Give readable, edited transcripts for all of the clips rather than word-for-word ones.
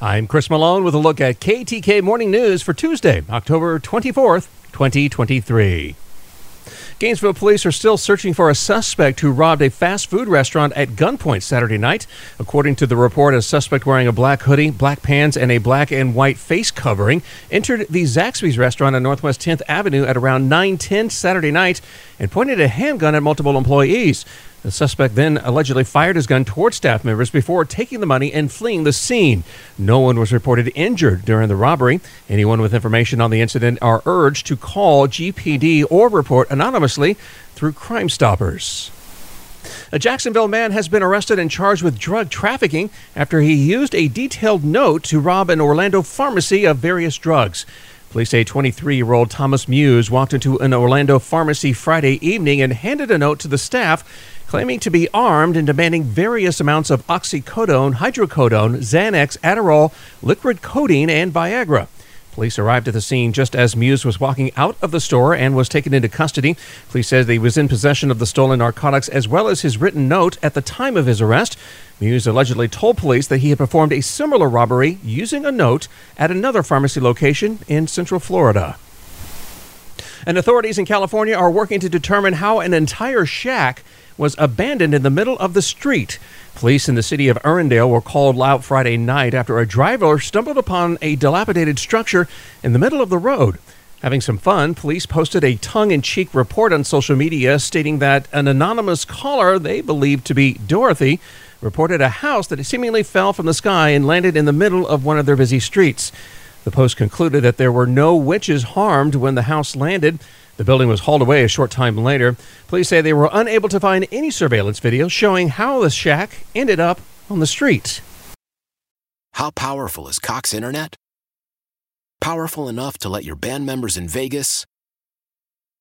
I'm Chris Malone with a look at KTK Morning News for Tuesday, October 24th, 2023. Gainesville police are still searching for a suspect who robbed a fast food restaurant at gunpoint Saturday night. According to the report, a suspect wearing a black hoodie, black pants, and a black and white face covering entered the Zaxby's restaurant on Northwest 10th Avenue at around 9:10 Saturday night and pointed a handgun at multiple employees. The suspect then allegedly fired his gun towards staff members before taking the money and fleeing the scene. No one was reported injured during the robbery. Anyone with information on the incident are urged to call GPD or report anonymously through Crime Stoppers. A Jacksonville man has been arrested and charged with drug trafficking after he used a detailed note to rob an Orlando pharmacy of various drugs. Police say 23-year-old Thomas Muse walked into an Orlando pharmacy Friday evening and handed a note to the staff claiming to be armed and demanding various amounts of oxycodone, hydrocodone, Xanax, Adderall, liquid codeine, and Viagra. Police arrived at the scene just as Muse was walking out of the store and was taken into custody. Police said he was in possession of the stolen narcotics as well as his written note at the time of his arrest. Muse allegedly told police that he had performed a similar robbery using a note at another pharmacy location in Central Florida. And authorities in California are working to determine how an entire shack was abandoned in the middle of the street. Police in the city of Irondale were called out Friday night after a driver stumbled upon a dilapidated structure in the middle of the road. Having some fun, police posted a tongue-in-cheek report on social media stating that an anonymous caller, they believed to be Dorothy, reported a house that seemingly fell from the sky and landed in the middle of one of their busy streets. The post concluded that there were no witches harmed when the house landed. The building was hauled away a short time later. Police say they were unable to find any surveillance video showing how the shack ended up on the street. How powerful is Cox Internet? Powerful enough to let your band members in Vegas,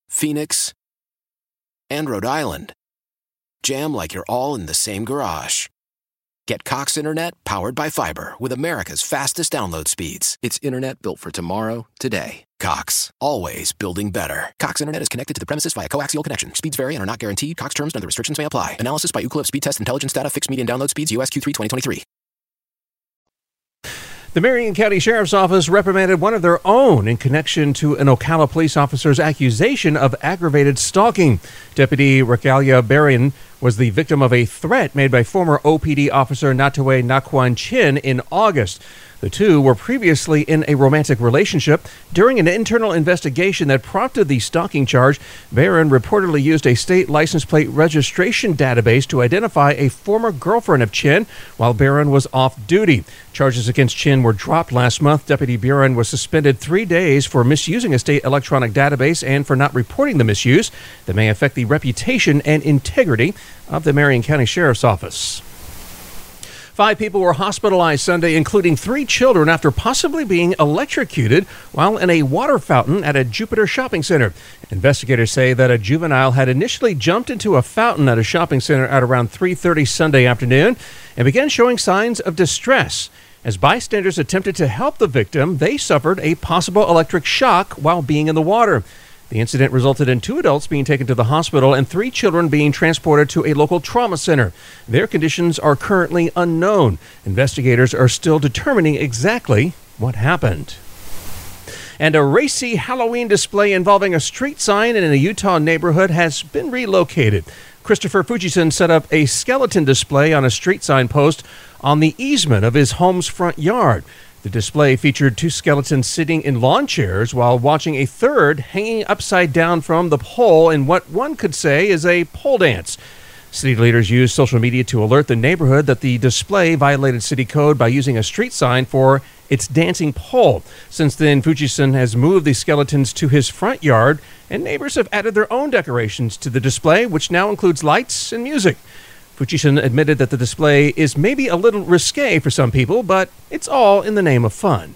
Phoenix, and Rhode Island jam like you're all in the same garage. Get Cox Internet powered by fiber with America's fastest download speeds. It's internet built for tomorrow, today. Cox, always building better. Cox Internet is connected to the premises via coaxial connection. Speeds vary and are not guaranteed. Cox terms and other restrictions may apply. Analysis by Ookla of speed test intelligence data. Fixed median download speeds. US Q3 2023. The Marion County Sheriff's Office reprimanded one of their own in connection to an Ocala police officer's accusation of aggravated stalking. Deputy recalia Barrion was the victim of a threat made by former OPD officer Nataway Naquan Chin in August. The two were previously in a romantic relationship. During an internal investigation that prompted the stalking charge, Barron reportedly used a state license plate registration database to identify a former girlfriend of Chin while Barron was off duty. Charges against Chin were dropped last month. Deputy Barron was suspended 3 days for misusing a state electronic database and for not reporting the misuse that may affect the reputation and integrity of the Marion County Sheriff's Office. 5 people were hospitalized Sunday, including 3 children, after possibly being electrocuted while in a water fountain at a Jupiter shopping center. Investigators say that a juvenile had initially jumped into a fountain at a shopping center at around 3:30 Sunday afternoon and began showing signs of distress. As bystanders attempted to help the victim, they suffered a possible electric shock while being in the water. The incident resulted in 2 adults being taken to the hospital and 3 children being transported to a local trauma center. Their conditions are currently unknown. Investigators are still determining exactly what happened. And a racy Halloween display involving a street sign in a Utah neighborhood has been relocated. Christopher Fujishin set up a skeleton display on a street sign post on the easement of his home's front yard. The display featured two skeletons sitting in lawn chairs while watching a third hanging upside down from the pole in what one could say is a pole dance. City leaders used social media to alert the neighborhood that the display violated city code by using a street sign for its dancing pole. Since then, Fujishin has moved the skeletons to his front yard, and neighbors have added their own decorations to the display, which now includes lights and music. Fujishin admitted that the display is maybe a little risque for some people, but it's all in the name of fun.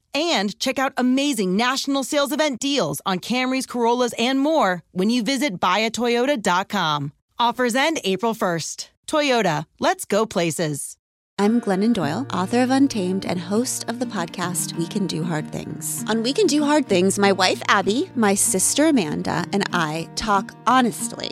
And check out amazing national sales event deals on Camrys, Corollas, and more when you visit buyatoyota.com. Offers end April 1st. Toyota, let's go places. I'm Glennon Doyle, author of Untamed and host of the podcast We Can Do Hard Things. On We Can Do Hard Things, my wife, Abby, my sister, Amanda, and I talk honestly